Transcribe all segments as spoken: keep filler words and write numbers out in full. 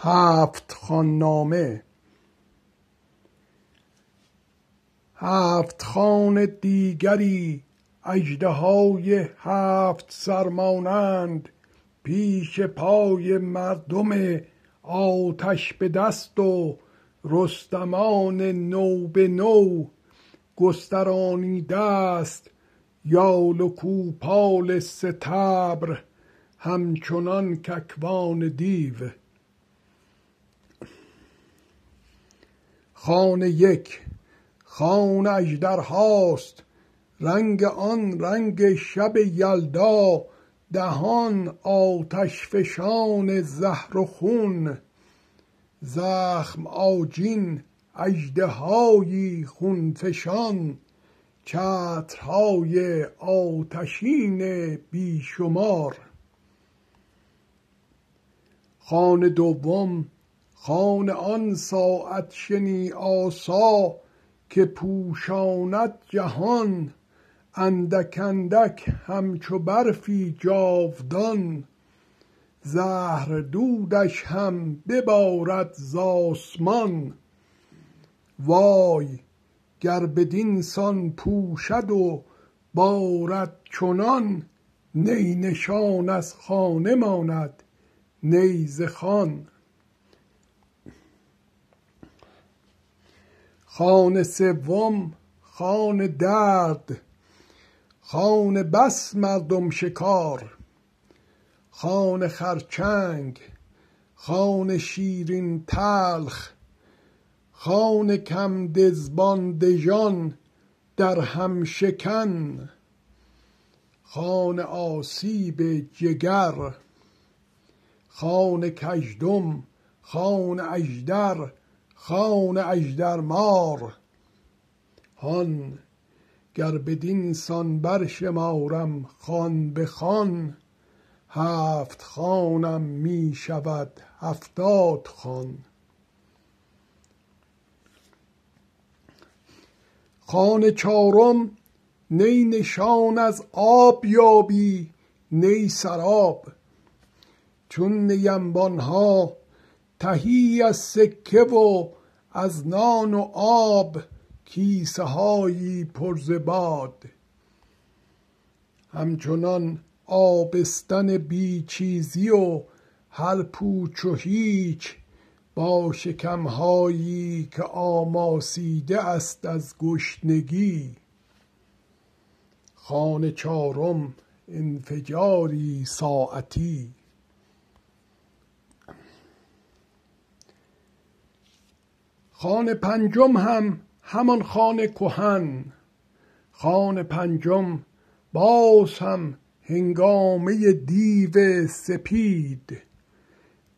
هفت خاننامه، هفت خان دیگری اژدهای هفت سرمانند، پیش پای مردم آتش به دست و رستمان نو به نو، گسترانی دست یال و کوپال ستبر، همچنان ککوان دیو. خان یک خان اژدرهاست، رنگ آن رنگ شب یلدا، دهان آتش فشان زهر و خون، زخم آجین اژدهایی خون فشان، چترهای آتشین بیشمار. خان دوم خان آن ساعت شنی آسا، که پوشاند جهان اندک اندک همچو برفی جاودان، زهر دودش هم ببارد ز آسمان. وای گر بدین سان پوشد و بارد چنان، نی نشان از خانه ماند نی ز خان. خان سوم خان درد، خان بس مردم شکار، خان خرچنگ، خان شیرین تلخ، خان کم دزبان دژان در هم شکن، خان آسیب جگر. خان کژدم خان اژدر، خان اژدرمار. هان گر بدین سان برشمارم خان به خان، هفت خانم می شود هفتاد خان. خان چارم نی نشان از آب یابی نی سراب، چون نیمبان ها تهی از سکه و از نان و آب، کیسه هایی پر ز باد، همچنان آبستن بی چیزی و هر پوچ و هیچ، با شکم هایی که آماسیده است از گشنگی. خان چارم انفجاری ساعتی. خان پنجم هم همان خان کهن، خان پنجم باز هم هنگامه دیو سپید،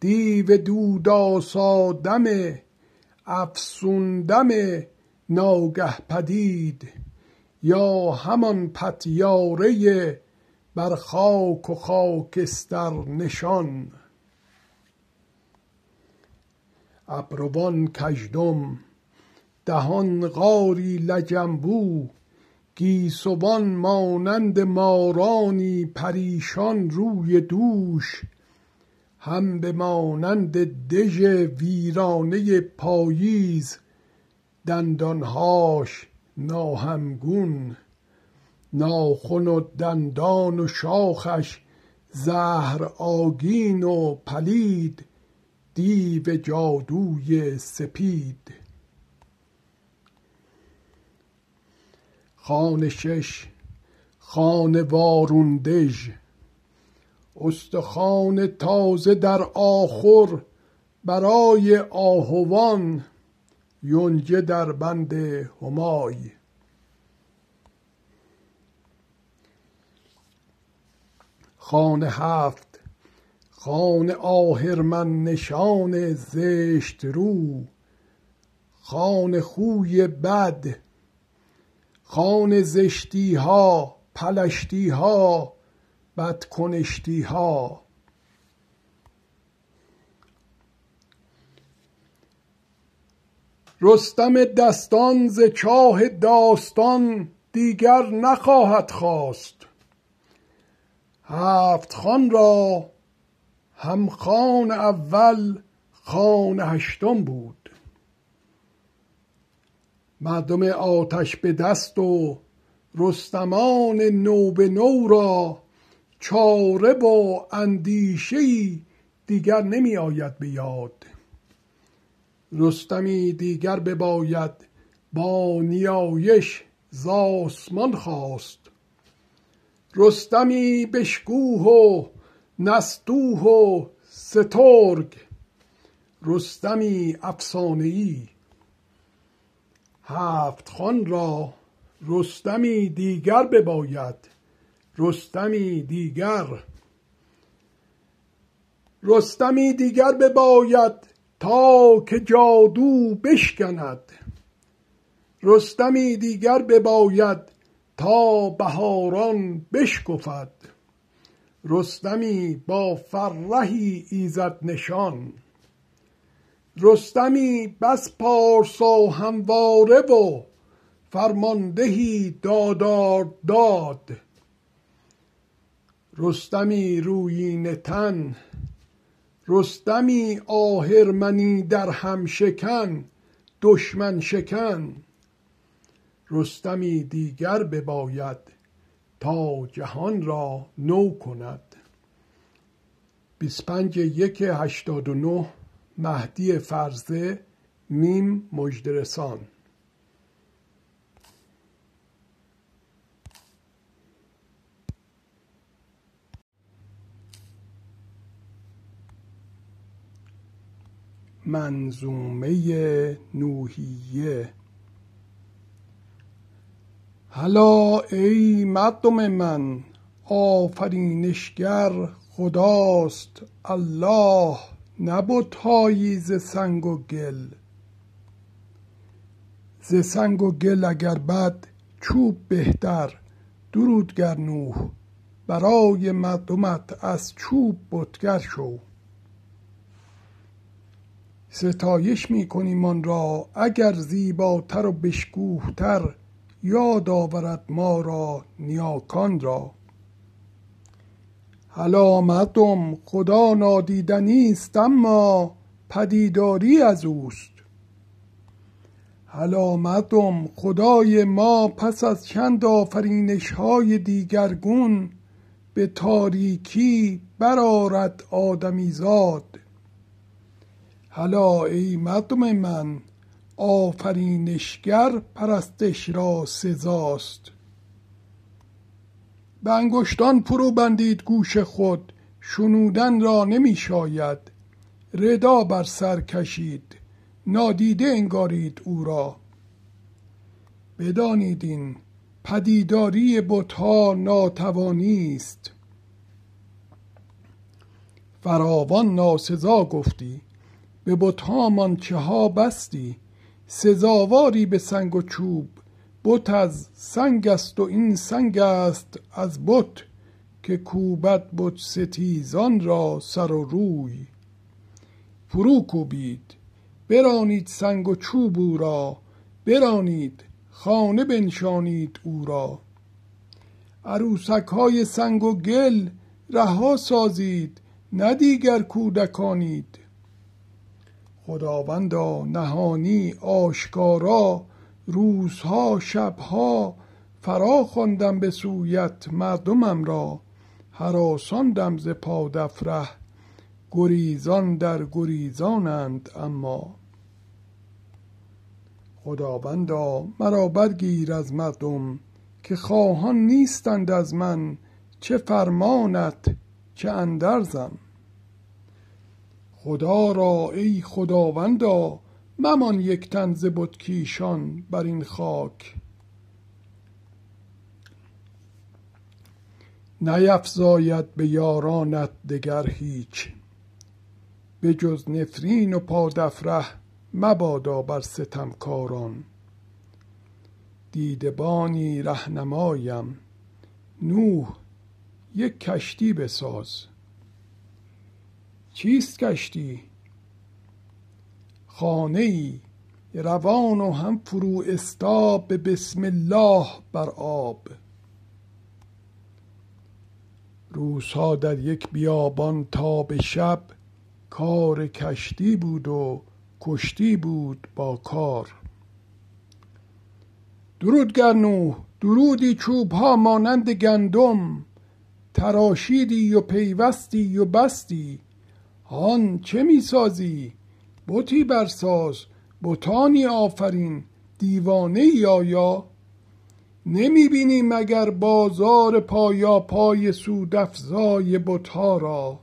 دیو دود آسا دم افسون دم ناگه پدید، یا همان پتیاره بر خاک و خاکستر نشان. ابروان کژدم، دهان غاری لجنبو، گیسوان مانند مارانی پریشان روی دوش، هم به مانند دژ ویرانه پاییز، دندانهاش ناهمگون، ناخن و دندان و شاخش زهر آگین و پلید، دیو جادوی سپید. خان شش خان واروندژ، استخوان تازه در آخور برای آهوان، یونجه در بند همای. خان هفت خان آهرمن نشان زشت رو، خان خوی بد، خان زشتی ها پلشتی ها بدکنشتی ها. رستم دستان ز چاه داستان دیگر نخواهد خواست، هفت خان را هم خان اول خان هشتم بود. مردم آتش به دست و رستمان نو به نو را چاره با اندیشه‌ای دیگر نمی آید به یاد. رستمی دیگر بباید با نیایش ز آسمان خواست. رستمی بشکوه و نستوه و سترگ، رستمی افسانه‌ای. هفت خان را رستمی دیگر بباید، رستمی دیگر. رستمی دیگر بباید تا که جادو بشکند. رستمی دیگر بباید تا بهاران بشکفد. رستمی با فرهی ایزد نشان. رستمی بس پارسا همواره و فرماندهی دادار داد. رستمی رویین تن، رستمی آهرمنی در هم شکن، دشمن شکن. رستمی دیگر بباید تا جهان را نو کند. بیست و پنج یک هشتاد و نه مهدی فرزه، میم مژدرسان. منظومه نوحیه. هلا ای مردم من، آفرینشگر خداست الله، نه بت‌هایی ز سنگ و گل. ز سنگ و گل اگر بد چوب بهتر. درودگر نوح، برای مردمت از چوب بتگر شو. ستایش می‌کنیم آن را اگر زیباتر و بشکوه‌تر، یاد آورد ما را نیاکان را. هلا مردم، خدا نادیدنی است اما پدیداری از اوست. هلا مردم، خدای ما پس از چند آفرینش‌های دیگرگون به تاریکی برآرد آدمیزاد. هلا ای مردم من، آفرینشگر پرستش را سزاست. به انگشتان فرو بندید گوش خود، شنودن را نمی شاید. ردا بر سر کشید، نادیده انگارید او را. بدانید این پدیداری بت‌ها ناتوانی است. فراوان ناسزا گفتی، به بت‌ها منچه ها بستی. سزاواری به سنگ و چوب، بت از سنگ است و این سنگ است از بت، که کوبت بت ستیزان را سر و روی. فرو کوبید، برانید سنگ و چوب او را، برانید، خانه بنشانید او را. عروسک های سنگ و گل رها سازید، نه دیگر کودکانید. خداوندا نهانی آشکارا، روزها شبها فرا خواندم به سویت مردمم را. هراساندم ز پادف ره، گریزان در گریزانند اما. خداوندا مرا برگیر از مردم، که خواهان نیستند از من چه فرمانت چه اندرزم. خدا را ای خداوندا ممان یک تن ز بت‌کیشان بر این خاک. نیفزاید به یارانت دگر هیچ، به جز نفرین و پادافره مبادا بر ستمکاران. دیدبانی رهنمایم، نوح یک کشتی بساز. چیست کشتی؟ خانه‌ای روان و هم فرو استاب، به بسم الله بر آب. روزها در یک بیابان تا به شب، کار کشتی بود و کشتی بود با کار. درود گر نوح درودی چوب ها مانند گندم، تراشیدی و پیوستی و بستی، هان چه می سازی؟ بتی برساز، بتانی آفرین، دیوانه ای آیا؟ نمی بینی مگر بازار پایا پای سودافزای بتها را؟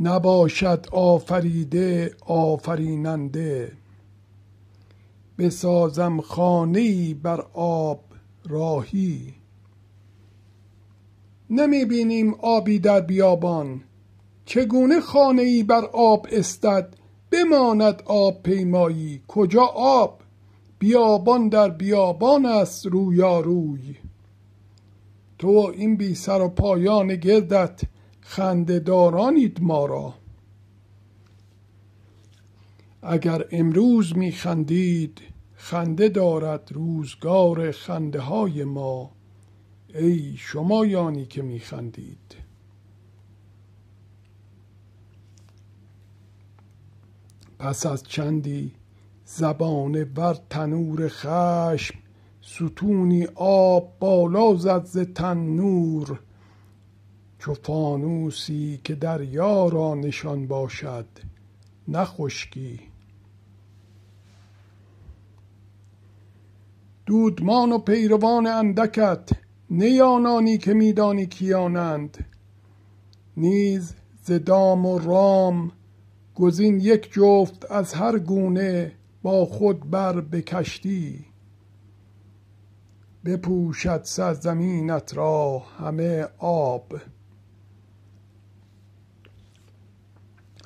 نباشد آفریده آفریننده، بسازم خانه‌ای بر آب راهی. نمی بینیم آبی در بیابان، چگونه خانه‌ای بر آب استد؟ بماند آب پیمایی، کجا آب؟ بیابان در بیابان است رویاروی. تو این بی سر و پایان گردت، خنده دارانید ما را. اگر امروز می خندید، خنده دارد روزگار خنده های ما، ای شما یانی که می خندید. پس از چندی زبانه بر تنور خشم، ستونی آب بالا زد ز تنور، چو فانوسی که دریا را نشان باشد نه خشکی. دودمان و پیروان اندکت، نه آنانی که میدانی کیانند، نیز ز دام و رام گزین یک جفت از هر گونه، با خود بر به کشتی. بپوشد سرزمینت را همه آب،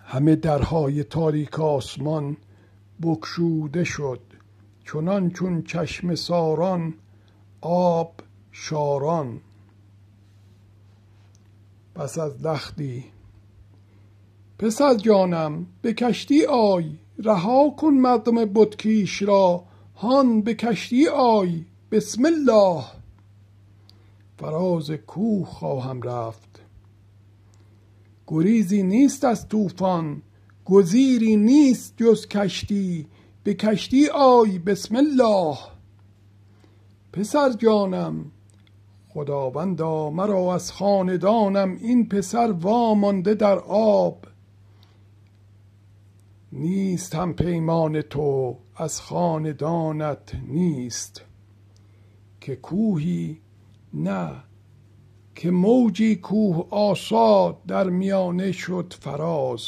همه درهای تاریک آسمان بگشوده شد، چنان چون چشم ساران آب شاران. پس از لختی پسر جانم به کشتی آی، رها کن مردم بتکیش را، هان به کشتی آی بسم الله. فراز کوه خواهم رفت، گریزی نیست از طوفان، گزیری نیست جز کشتی، به کشتی آی بسم الله. پسر جانم خداوندا مرا از خاندانم، این پسر وامانده در آب، نیست هم پیمان تو از خاندانت نیست، که کوهی نه که موجی کوه آسا در میانه شد فراز،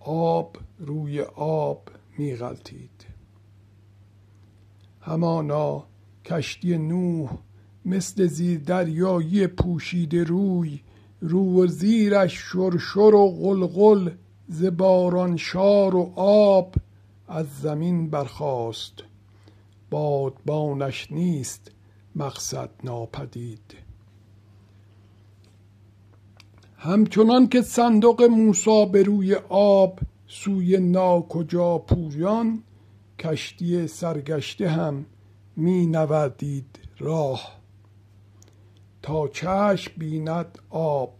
آب روی آب می غلتید. همانا کشتی نوح مثل زیر دریایی پوشیده روی، رو و زیرش شرشر و غلغل ز بارانشار و آب از زمین برخاست، بادبانش نیست مقصد ناپدید. همچنان که صندوق موسی به روی آب سوی ناکجا پویان، کشتی سرگشته هم می نوردید راه، تا چشم بیند آب.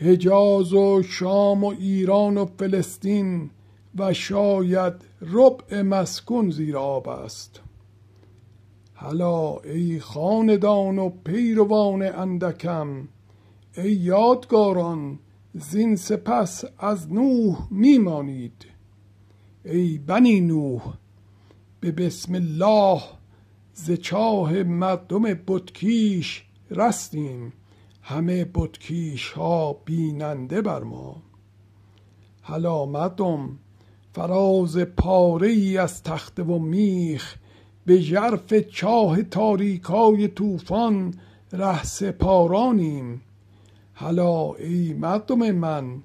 حجاز و شام و ایران و فلسطین و شاید ربع مسکن زیر آب است. هلا ای خاندان و پیروان اندکم، ای یادگاران زین سپس از نوح میمانید. ای بنی نوح به بسم الله، ز چاه مردم بتکیش رستیم، همه بتکیش ها بیننده بر ما. هلا مردم فراز پاره ای از تخته و میخ، به ژرف چاه تاریکای طوفان ره سپارانیم. هلا ای مردم من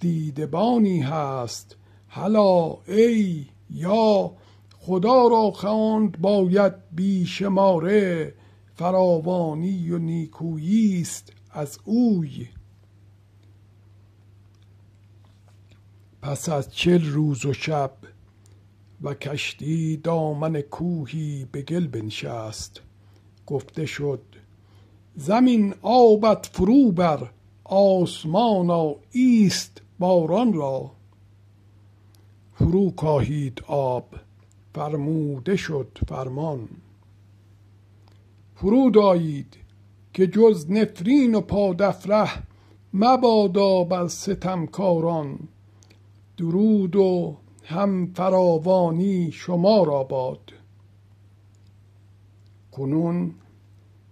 دیدبانی هست، هلا ای یا خدا را خواند باید بیشماره، فراوانی و نیکویی است از اوی. پس از چل روز و شب و کشتی دامن کوهی به گل بنشست، گفته شد زمین آبت فرو بر، آسمانا ایست باران را. فرو کاهید آب، فرموده شد فرمان. فرود آیید که جز نفرین و پادفره مبادا بر ستمکاران. درود و هم فراوانی شما را باد. کنون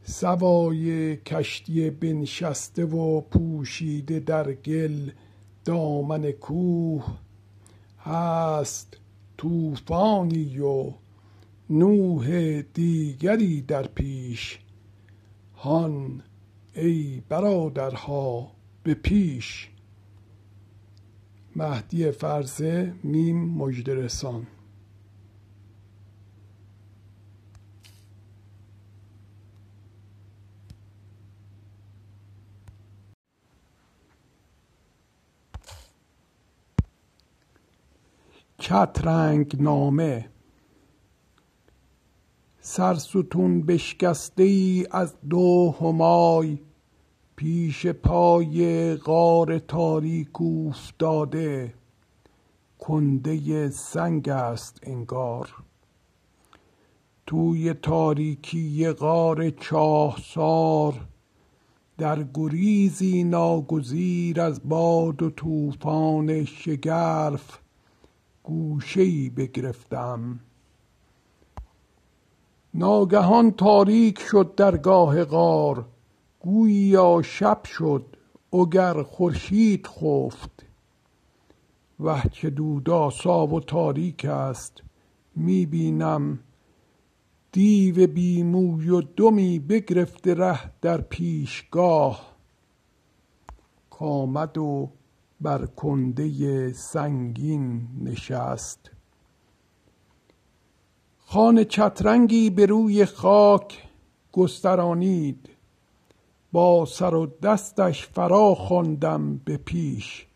سوای کشتی بنشسته و پوشیده در گل دامن کوه، هست طوفانی و نوح دیگری در پیش. هان ای برادرها به پیش. مهدی فرزه، میم مژده رسان. چترنگ نامه. سرستون بشکسته ای از دو همای، پیش پای غار تاریک افتاده. کنده سنگ است انگار. توی تاریکی غار چاهسار، در گریزی ناگزیر از باد و طوفان شگرف گوشه‌ای بگرفتم. ناگهان تاریک شد درگاه غار، گویا شب شد اگر خورشید خفت. وه چه دودآسا و تاریک است. می بینم دیو بی موی و دمی بگرفته ره در پیشگاه. کآمد و بر کنده سنگین نشست. خوان چترنگی به روی خاک گسترانید. با سر و دستش فرا خواندم به پیش.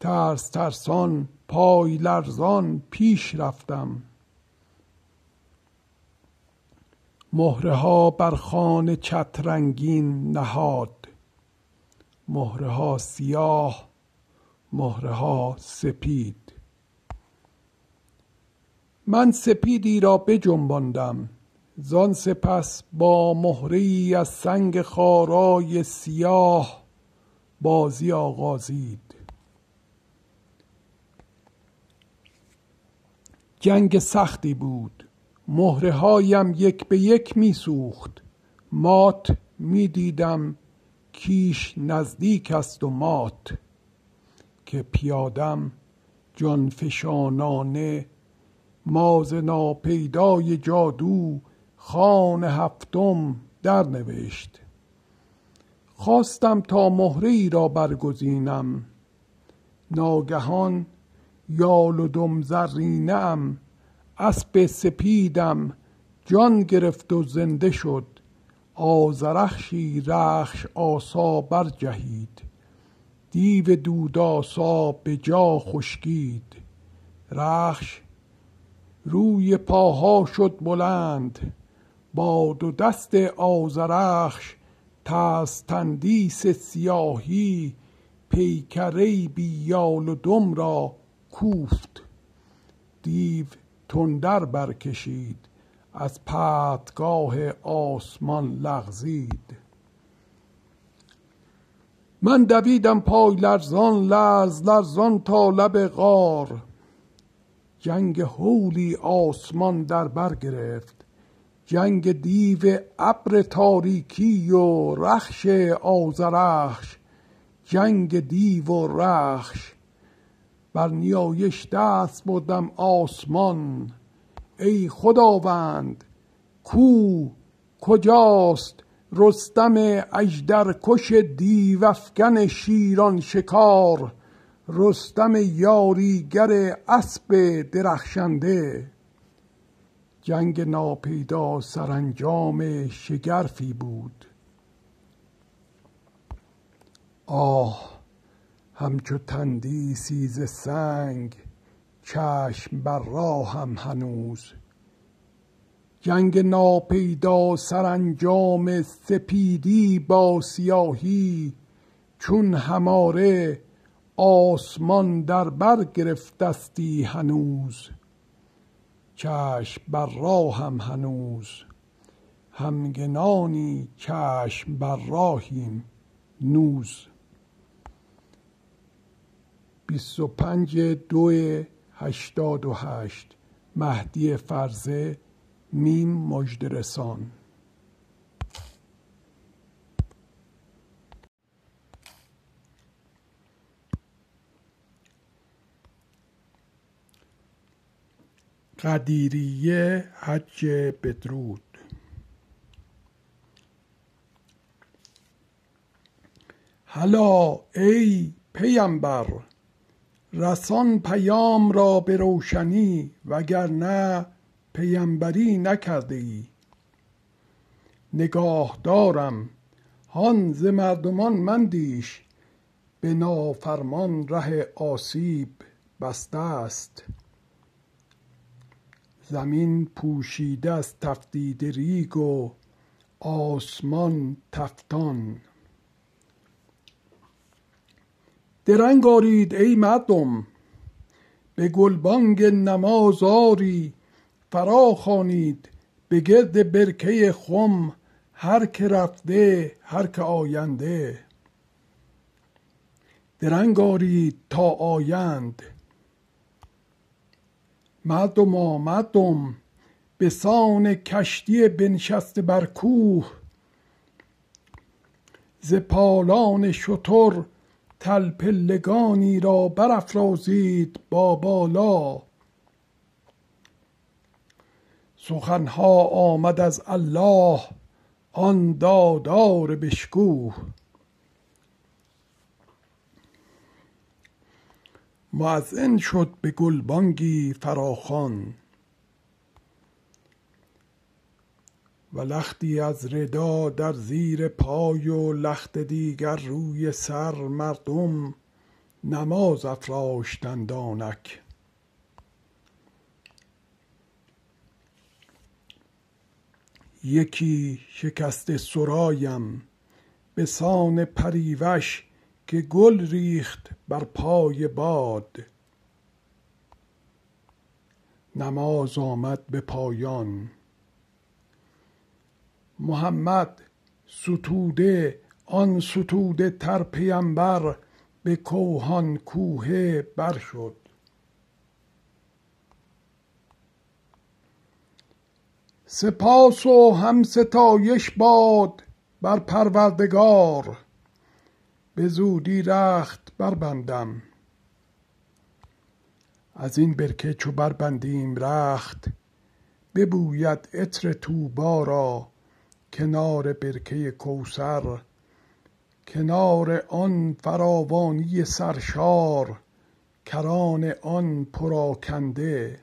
ترس ترسان پای لرزان پیش رفتم. مهره ها بر خوان چترنگین نهاد. مهره ها سیاه، مهره ها سپید. من سپیدی را بجنباندم. زان سپس با مهره‌ای از سنگ خارای سیاه بازی آغازید. جنگ سختی بود. مهره هایم یک به یک می سوخت. مات می دیدم کیش نزدیک است و مات. که پیادم جانفشانانه، ماز ناپیدای جادو، خوان هفتم در نوشت. خواستم تا مهره‌ای را برگزینم. ناگهان یال و دم زرینه ام، اسب سپیدم جان گرفت و زنده شد. آذرخشی رخش آسا برجهید. دیو دودآسا به جا خشکید. رخش روی پاها شد بلند. با دو دست آذرخش تستندیس سیاهی، پیکره بی یال و دم را کوفت. دیو تندر برکشید. از پرتگاه آسمان لغزید. من دویدم پای لرزان لرز لرزان تا لب غار. جنگ هولی آسمان در بر گرفت. جنگ دیو ابر تاریکی و رخش آذرخش. جنگ دیو و رخش. بر نیایش دست بردم آسمان. ای خداوند کو کجاست رستم اژدرکش دیوافکن شیران شکار؟ رستم یاریگر اسب درخشنده. جنگ ناپیدا سرانجام شگرفی بود. آه همچو تندیسی ز سنگ، چشم بر راهم هنوز. جنگ ناپیدا سرانجام سپیدی با سیاهی، چون هماره آسمان در بر گرفتستی هنوز. چشم بر راهم هنوز، همگنانی چشم بر راهیم نوز. بیست و پنج دوم هشتاد و هشت مهدی فرزه، میم مژدرسان. قدیریه حج بدرود. هلا ای پیامبر، رسان پیام را به روشنی، وگرنه پیامبری نکرده ای. نگاه دارم هان ز مردمان مندیش، به نافرمان ره آسیب بسته است. زمین پوشیده از تفدید ریگ و آسمان تفتان. درنگ آرید ای مردم، به گلبانگ نماز آری فرا خوانید. به گرد برکه خم هر که رفته هر که آینده. درنگ آرید تا آیند. مردما مردم، به سان کشتی بنشسته بر کوه، ز پالان شتر تلپلگانی را برافرازید با بالا. سخنها آمد از الله، آن دادار بشکوه. مؤذن شد به گلبانگی فراخان، و لختی از ردا در زیر پای و لخت دیگر روی سر. مردم نماز افراشتند آنک. یکی شکست سرایم، به سان پریوش که گل ریخت بر پای باد. نماز آمد به پایان. محمد ستوده، آن ستوده تر پیامبر، به کوهان کوه بر شد. سپاس و همستایش باد بر پروردگار، به زودی رخت بربندم. از این برکه چو بربندیم رخت، ببوید عطر طوبی را کنار برکه کوثر. کنار آن فراوانی سرشار، کران آن پراکنده.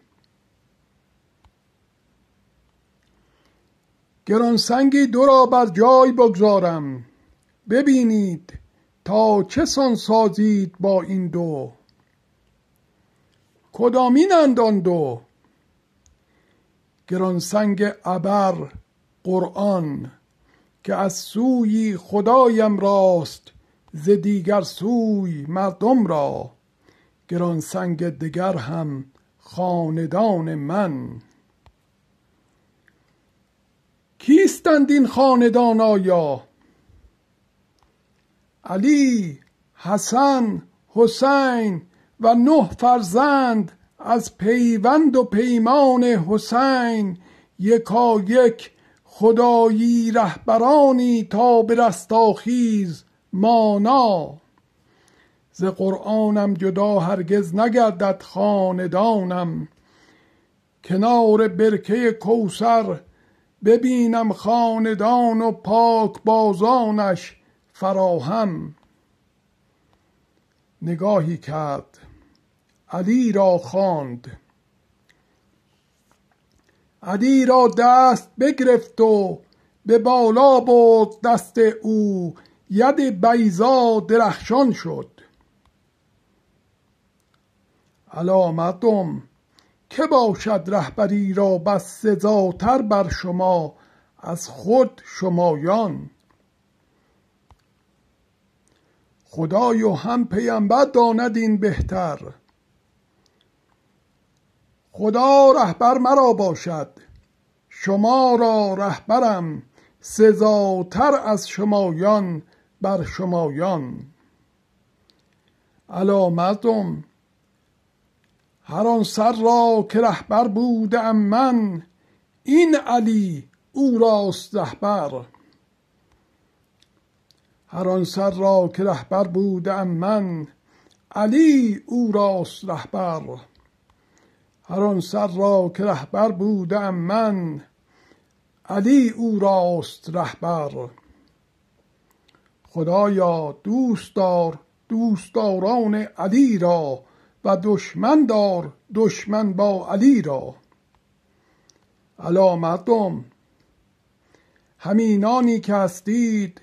گرانسنگی دو را بر جای بگذارم، ببینید تا چه سان سازید با این دو. کدامینند آن دو؟ گرانسنگ ابر قرآن، که از سوی خدایم راست ز دیگر سوی مردم را. گرانسنگ دگر هم خاندان من. کیستند این خاندان آیا؟ علی، حسن، حسین و نه فرزند از پیوند و پیمان حسین. یکا یک خدایی رهبرانی، تا به رستاخیز مانا. ز قرآنم جدا هرگز نگردد خاندانم. کنار برکه کوثر ببینم خاندان و پاکبازانش فراهم. نگاهی کرد، علی را خواند. علی را دست بگرفت و به بالا برد دست او. ید بیضا درخشان شد. الا مردم، که باشد رهبری را بس سزاتر بر شما از خود شمایان. خدای و هم پیمبر داند این بهتر. خدا رهبر مرا باشد، شما را رهبرم سزاتر از شمایان بر شمایان. الا مردم، هر آن سر را که رهبر بودم من، این علی او راست رهبر. هر آن سر را که رهبر بودم من، علی او راست رهبر. هر آن سر را که رهبر بودم من، علی او راست رهبر. خدایا دوست دار دوستداران علی را و دشمن دار دشمن با علی را. الا مردم، همینانی که هستید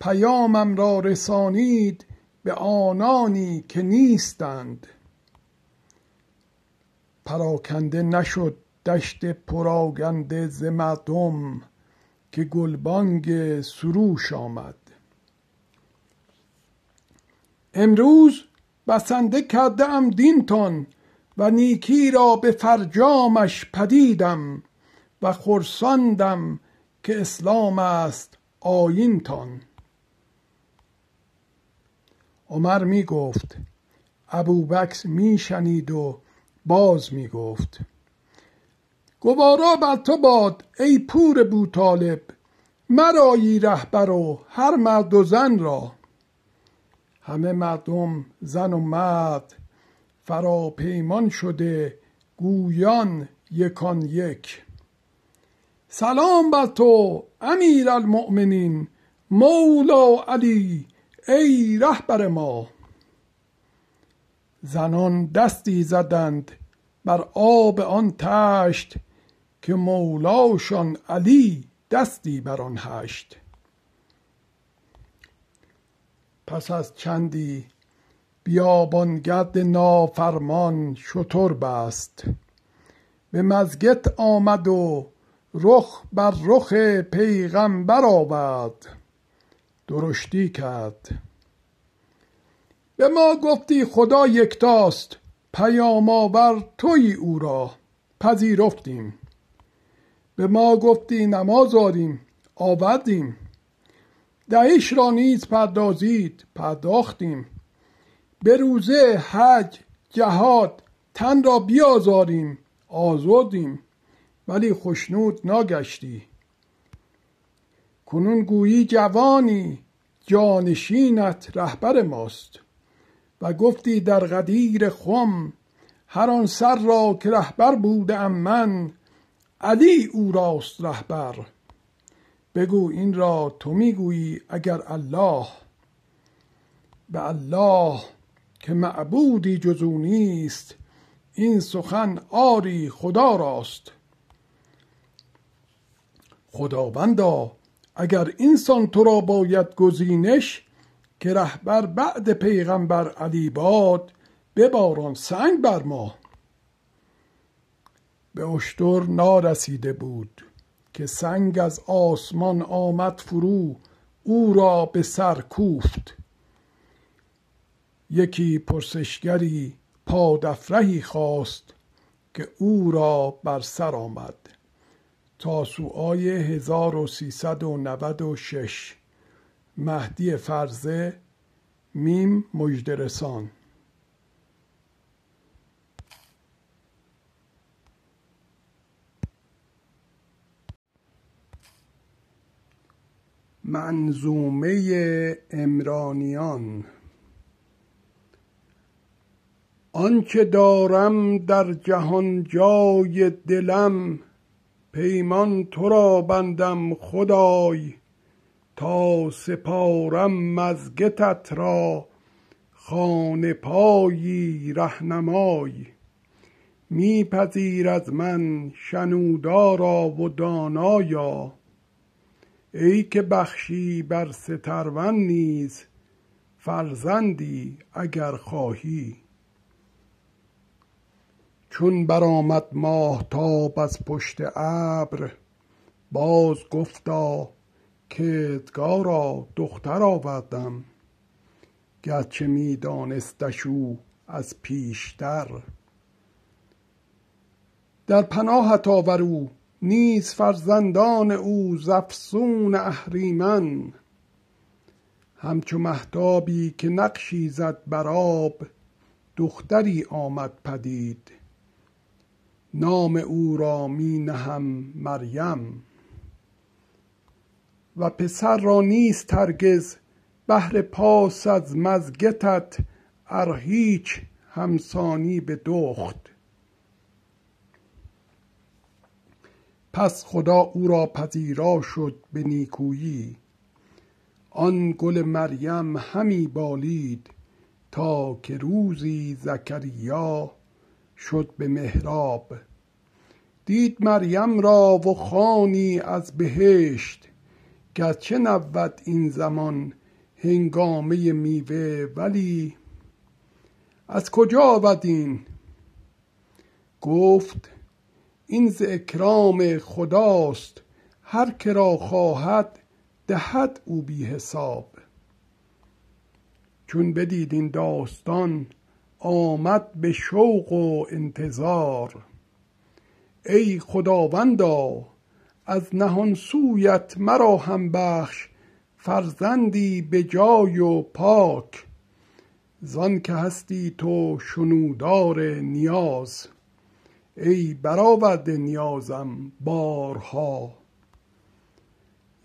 پیامم را رسانید به آنانی که نیستند. پراکنده نشد دشت پراگنده ز مردم که گلبانگ سروش آمد. امروز بسنده کرده ام دینتان و نیکی را به فرجامش پدیدم و خرساندم که اسلام است آیینتان. عمر می گفت، ابوبکر می شنید و باز می گفت، گوارا بر تو باد ای پور بوطالب، مرایی رهبر و هر مرد و زن را. همه مردم زن و مرد فراپیمان شده گویان یکان یک. سلام بر تو امیرالمؤمنین مولا علی ای رهبر ما. زنان دستی زدند بر آب آن تشت که مولاشان علی دستی بر آن هشت. پس از چندی بیابانگرد نافرمان شتر بست، به مزگت آمد و رخ بر رخ پیغمبر آورد، درشتی کرد. به ما گفتی خدا یکتاست، پیام آور توی او را، پذیرفتیم. به ما گفتی نماز آریم، آوردیم. دهش را نیز پردازید، پرداختیم. به روزه، حج، جهاد، تن را بیازاریم، آزردیم، ولی خشنود نگشتی. کنون گویی جوانی جانشینت رهبر ماست. و گفتی در غدیر خم، هر آن سر را که رهبر بودم من، علی او راست رهبر. بگو این را تو میگویی اگر الله. به الله که معبودی جز او نیست، این سخن آری خدا راست. خداوندا، اگر انسان تو را باید گزینش که رهبر بعد پیغمبر علی باد، بباران سنگ بر ما. به اشتر نارسیده بود که سنگ از آسمان آمد فرو، او را به سر کوفت. یکی پرسشگری پادفرهی خواست که او را بر سر آمد. تاسوعای هزار و سیصد و نود و شش، مهدی فرزه، میم مژدرسان. منظومه عمرانیان. آنچه دارم در جهان جای دلم، پیمان تو را بندم خدای، تا سپارم مزگتت را خانه پایی رهنمای. میپذیر از من شنودارا و دانایا، ای که بخشی بر سترون نیز فرزندی اگر خواهی. چون برآمد ماهتاب از پشت ابر، باز گفتا کردگارا دختر آوردم، گرچه می دانستش او از پیشتر. در پناهت آور او نیز فرزندان او ز افسون اهریمن، همچو مهتابی که نقشی زد بر آب، دختری آمد پدید، نام او را می نهم مریم. و پسر را نیست هرگز بهر پاس از مزگتت ار هیچ همسانی به دخت. پس خدا او را پذیرا شد به نیکویی، آن گل مریم همی بالید، تا که روزی زکریا شد به محراب. دید مریم را و خوانی از بهشت، گرچه نبود این زمان هنگامه میوه، ولی از کجا آمد این؟ گفت این ز اکرام خداست، هر که را خواهد دهد او بی حساب. چون بدید این داستان آمد به شوق و انتظار، ای خداوندا از نهان سویت مرا هم بخش، فرزندی به جای و پاک، زان که هستی تو شنودار نیاز، ای برآورده نیازم بارها.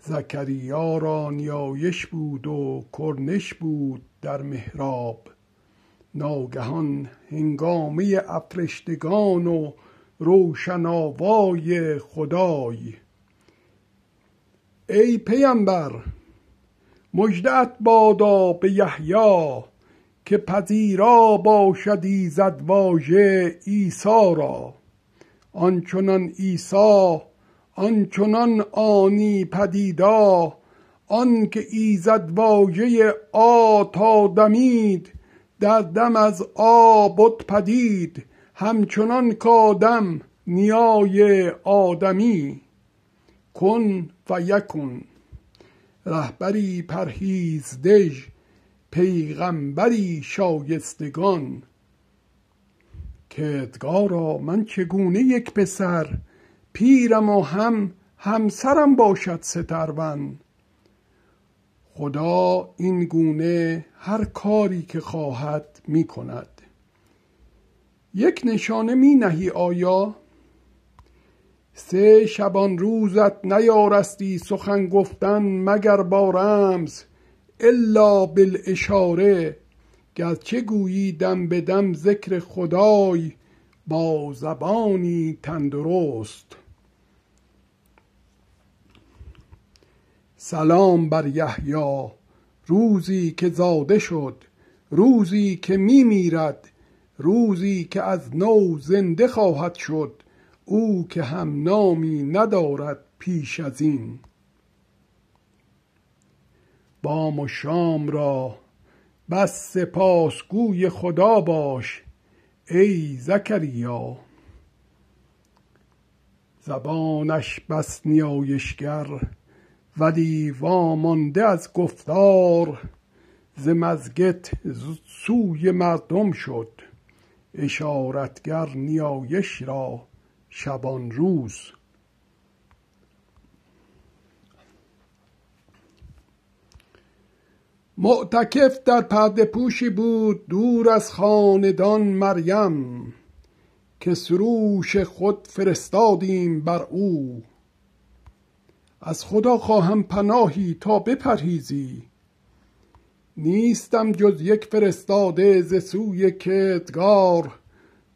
زکریا را نیایش بود و کرنش بود در محراب، ناگهان هنگامه افرشتگان و روشناوای خدای. ای پیمبر مژدت بادا به یحیی، که پذیرا باشد ایزد واژه عیسی را. آنچنان عیسی آنچنان آنی پدیدا، آن که ایزد واژه آ تا دمید، در دم از آ بد پدید، همچنان کآدم نیای آدمی. کن فیکون، رهبری پرهیزدژ، پیغمبری شایستگان. کردگارا من چگونه یک پسر، پیرم و هم همسرم باشد سترون. خدا این گونه هر کاری که خواهد می کند. یک نشانه می نهی آیا؟ سه شبان روزت نیارستی سخن گفتن مگر با رمز، الا بالاشاره، گرچه گویی دم به دم ذکر خدای، با زبانی تندرست. سلام بر یحیی، روزی که زاده شد، روزی که می میرد، روزی که از نو زنده خواهد شد، او که هم نامی ندارد پیش از این. بام و شام را بس سپاسگوی خدا باش، ای زکریا. زبانش بس نیایشگر، ولی وامانده از گفتار، ز مزگت سوی مردم شد، اشارتگر نیایش را شبان روز. معتکف در پرده پوشی بود دور از خاندان مریم، که سروش خود فرستادیم بر او. از خدا خواهم پناهی تا بپرهیزی، نیستم جز یک فرستاده ز سوی کردگار،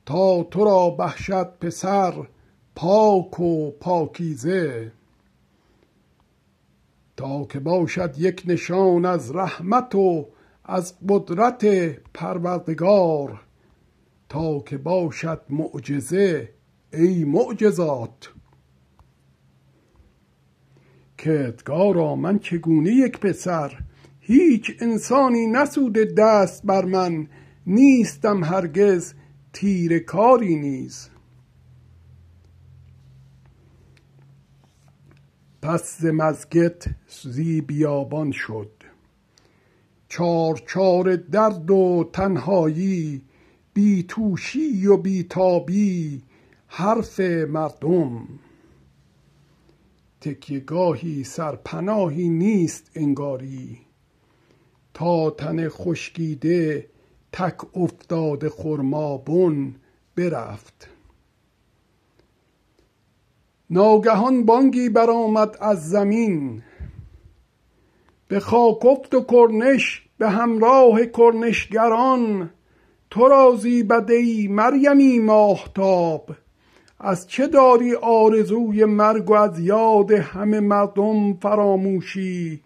تا تو را بخشد پسر پاک و پاکیزه، تا که باشد یک نشان از رحمت و از قدرت پروردگار، تا که باشد معجزه ای معجزات. کردگارا من چگونه یک پسر، هیچ انسانی نسوده دست بر من، نیستم هرگز تیر کاری نیز. پس ز مسگد زی بیابان شد، چار چار درد و تنهایی، بی توشی و بی تابی حرف مردم. تکیه‌گاهی سرپناهی نیست انگاری، تا تن خشکیده تک افتاد خرمابون برفت. ناگهان بانگی برآمد از زمین، به خاکفت و کرنش به همراه کرنشگران. تو را زیبده ای مریمی ماهتاب، از چه داری آرزوی مرگ و از یاد همه مردم فراموشی؟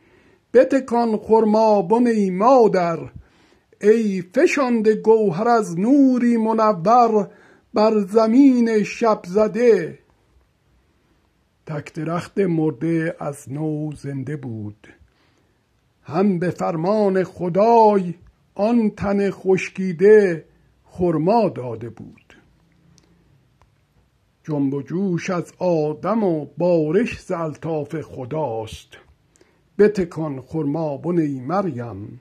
بتکان خرمابون ای مادر، ای فشانده گوهر از نوری منور بر زمین شب زده. تک درخت مرده از نو زنده بود، هم به فرمان خدای آن تن خشکیده خرما داده بود. جنب و جوش از آدم و بارش ز الطاف خداست، بتکان خرمابون ای مریم.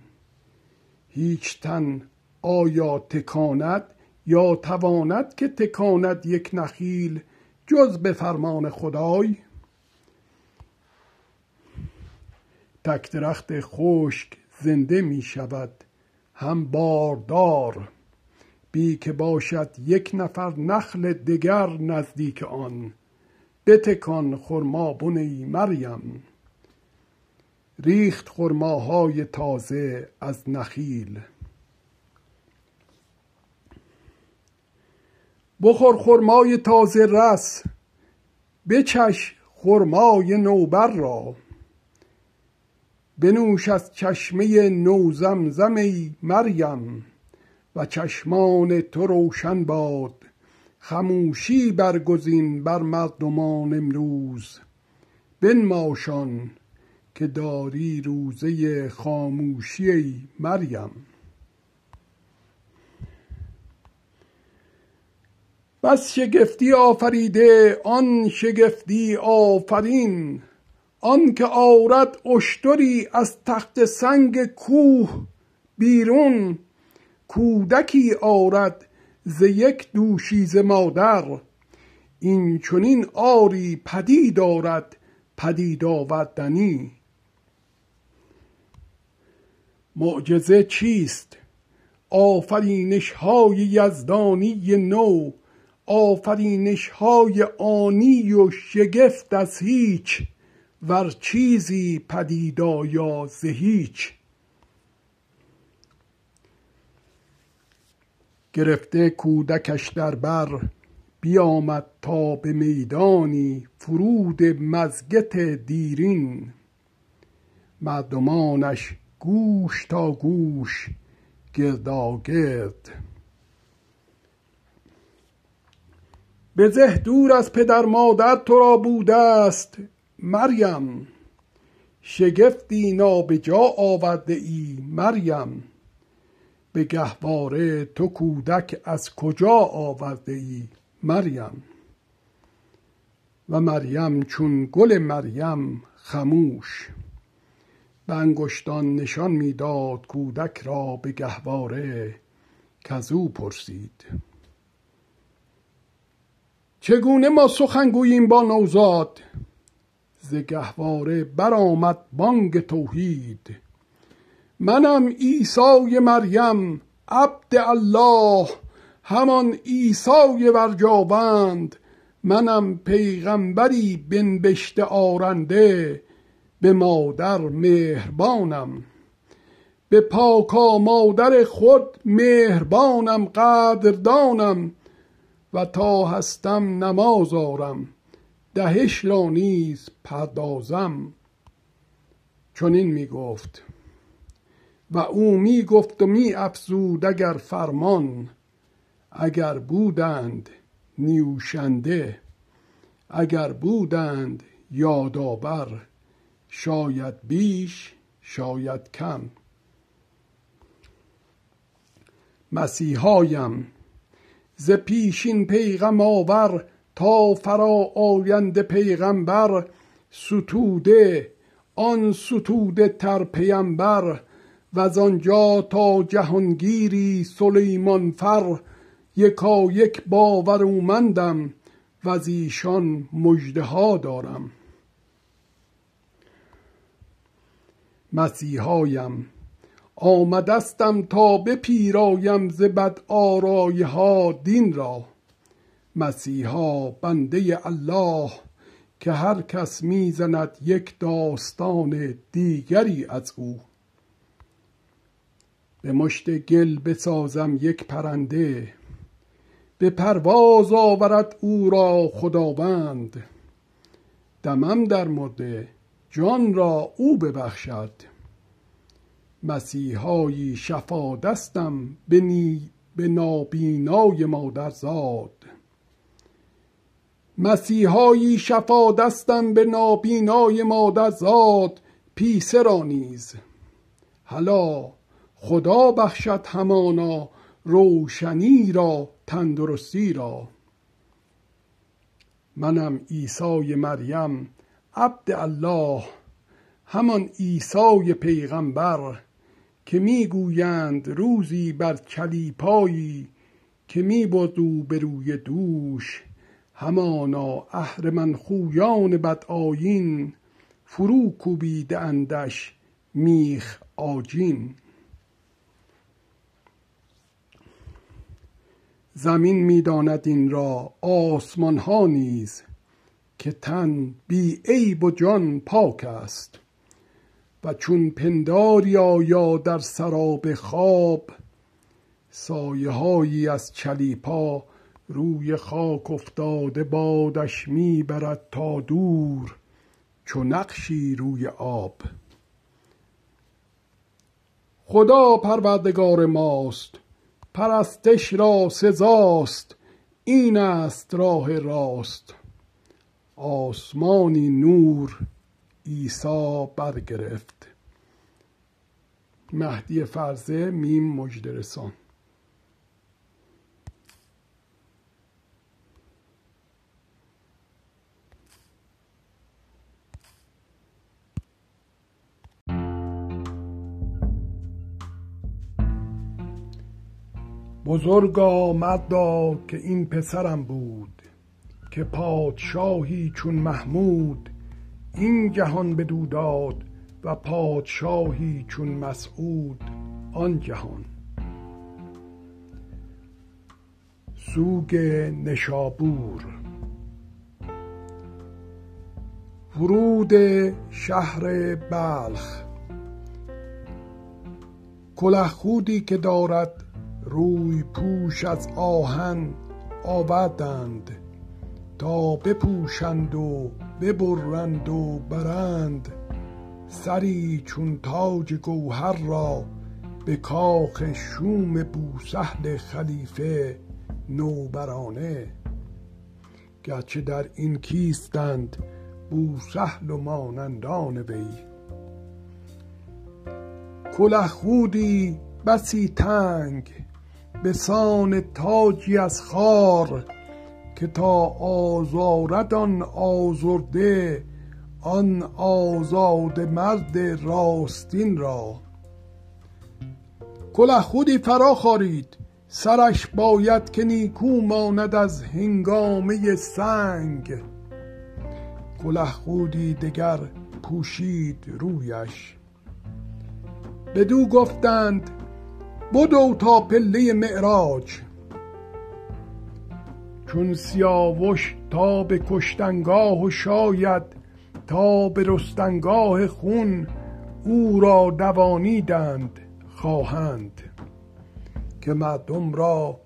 هیچ تن آیا تکاند یا تواند که تکاند یک نخیل جز به فرمان خدای؟ تک درخت خشک زنده می شود هم باردار، بی که باشد یک نفر نخل دگر نزدیک آن. بتکان خرمابون ای مریم. ریخت خرماهای تازه از نخیل. بخور خرمای تازه رس، بچش خرمای نوبر را. بنوش از چشمه نو زمزم ای مریم، و چشمان تو روشن باد. خموشی برگزین بر مردمان امروز، بنماشان که داری روزه خاموشی ای مریم. بس شگفتی آفریده آن شگفتی آفرین، آن که آورد اشتری از تخت سنگ کوه بیرون. کودکی آورد ز یک دوشیزه مادر، این چنین آری پدید آورد پدید آوردنی. معجزه چیست؟ آفرینش های یزدانی نو، آفرینش های آنی و شگفت از هیچ. ور چیزی پدید آیا ز هیچ، گرفته کودکش در بر، بیامد تا به میدانی فرود مزگت دیرین. مردمانش گوش تا گوش گرداگرد، به زه دور از پدر مادر تو را بوده است مریم. شگفتی نابجا آورده ای مریم، به گهواره تو کودک از کجا آورده ای مریم. و مریم چون گل مریم خموش، به انگشتان نشان میداد کودک را به گهواره. کزو پرسید چگونه ما سخن گوییم با نوزاد؟ ز گهواره برآمد بانگ توحید، منم عیسی مریم عبد الله، همان عیسی ورجاوند. منم پیغمبری بنبشته آرنده، به مادر مهربانم. به پاکا مادر خود مهربانم قدردانم، و تا هستم نماز آرم دهش را نیز پردازم. چنین می گفت و او می گفت و می افزود اگر فرمان. اگر بودند نیوشنده، اگر بودند یادآور، شاید بیش شاید کم. مسیحایم ز پیشین پیغم آور تا فرا آینده پیغمبر، ستوده آن ستوده تر پیمبر، وز آنجا تا جهانگیری سلیمان فر، یکا یک باورومندم وز ایشان مژده ها دارم. مسیحایم آمدستم تا بپیرایم ز بد آرایه ها دین را. مسیحا بنده الله که هر کس میزند یک داستان دیگری از او. به مشت گل بسازم یک پرنده، به پرواز آورد او را خداوند. دمم در مرده جان را او ببخشد. مسیحایی شفادستم به نابینای مادرزاد. مسیحایی شفادستم به نابینای مادرزاد، پیسه را نیز هلا خدا بخشد همانا، روشنی را تندرستی را. منم عیسی مریم عبد الله، همان عیسی پیغمبر، که میگویند روزی بر کلیپایی که میبرد او به روی دوش، همانا اهرمن خویان بدآیین فرو کوبیده اندش میخ آجین. زمین میداند این را، آسمان ها نیز، که تن بی عیب و جان پاک است. و چون پنداری آیا در سراب خواب، سایه هایی از چلیپا روی خاک افتاده بادش میبرد تا دور، چو نقشی روی آب. خدا پروردگار ماست، پرستش را سزاست، این است راه راست. آسمانی نور عیسی برگرفت. مهدی فرزه، میم مژده رسان. بزرگ آمدا که این پسرم بود، که پادشاهی چون محمود این جهان بدو داد، و پادشاهی چون مسعود آن جهان. سوگ نشابور. ورود شهر بلخ. کله خودی که دارد روی پوش از آهن آوردند، تا بپوشند و ببرند و برند، سری چون تاج گوهر را به کاخ شوم بوسهل خلیفه نوبرانه. گرچه در این کیستند بوسهل و مانندان وی. کله خودی بسی تنگ به سان تاجی از خار، که تا آزارد آن آزرده آن آزاده مرد راستین را. کله خودی فرا خارید، سرش باید که نیکو ماند از هنگامه سنگ. کله خودی دگر پوشید رویش، بدو گفتند بدو تا پله معراج. چون سیاوش تا به کشتنگاه و شاید تا به رستنگاه خون، او را دوانیدند خواهند، که مردم را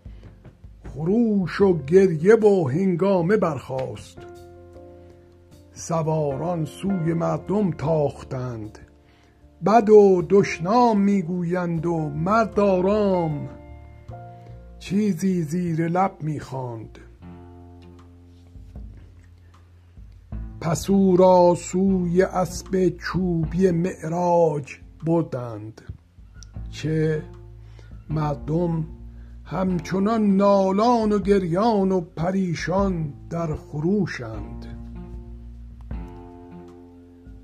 خروش و گریه و هنگامه برخاست. سواران سوی مردم تاختند، بد و دشنام میگویند و مرد آرام چیزی زیر لب میخواند. پس او را سوی اسب چوبی معراج بردند، چه مردم همچنان نالان و گریان و پریشان در خروشند.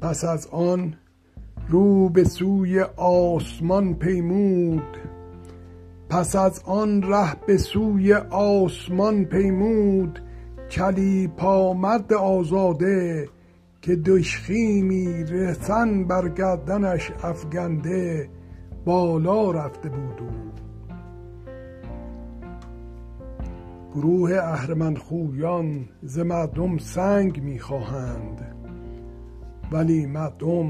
پس از آن رو به سوی آسمان پیمود، پس از آن ره به سوی آسمان پیمود کلیپامرد آزاده که دشخیمی رسن بر گردنش افگنده بالا رفته بود. گروه اهرمن‌خویان ز مردم سنگ می‌خواهند، ولی مردم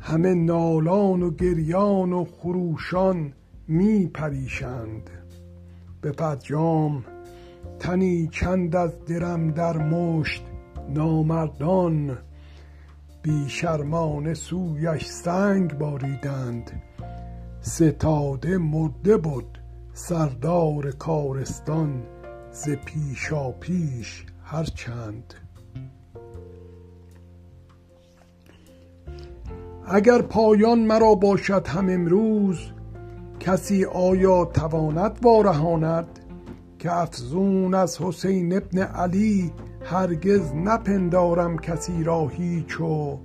همه نالان و گریان و خروشان می‌پریشند. به پدجام تنی چند از درم در مشت نامردان بی شرمان سویش سنگ باریدند. ستاده مرده بود سردار کارستان ز پیشا پیش هر چند. اگر پایان مرا باشد هم امروز، کسی آیا تواند وارهاند که افزون از حسین ابن علی هرگز نپندارم کسی را هیچ. و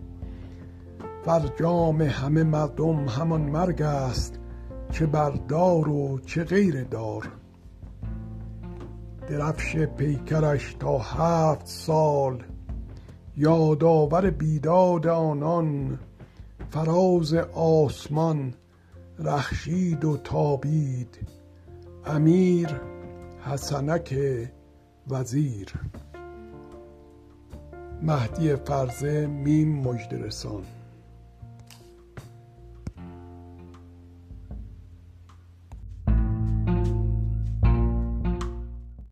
فرجام همه مردم همان مرگ است، چه بردار و چه غیر دار. درفش پیکرش تا هفت سال، یادآور بیداد آنان فراز آسمان رخشید و تابید. امیر حسنک وزیر. مهدی فرزه، میم مژدرسان.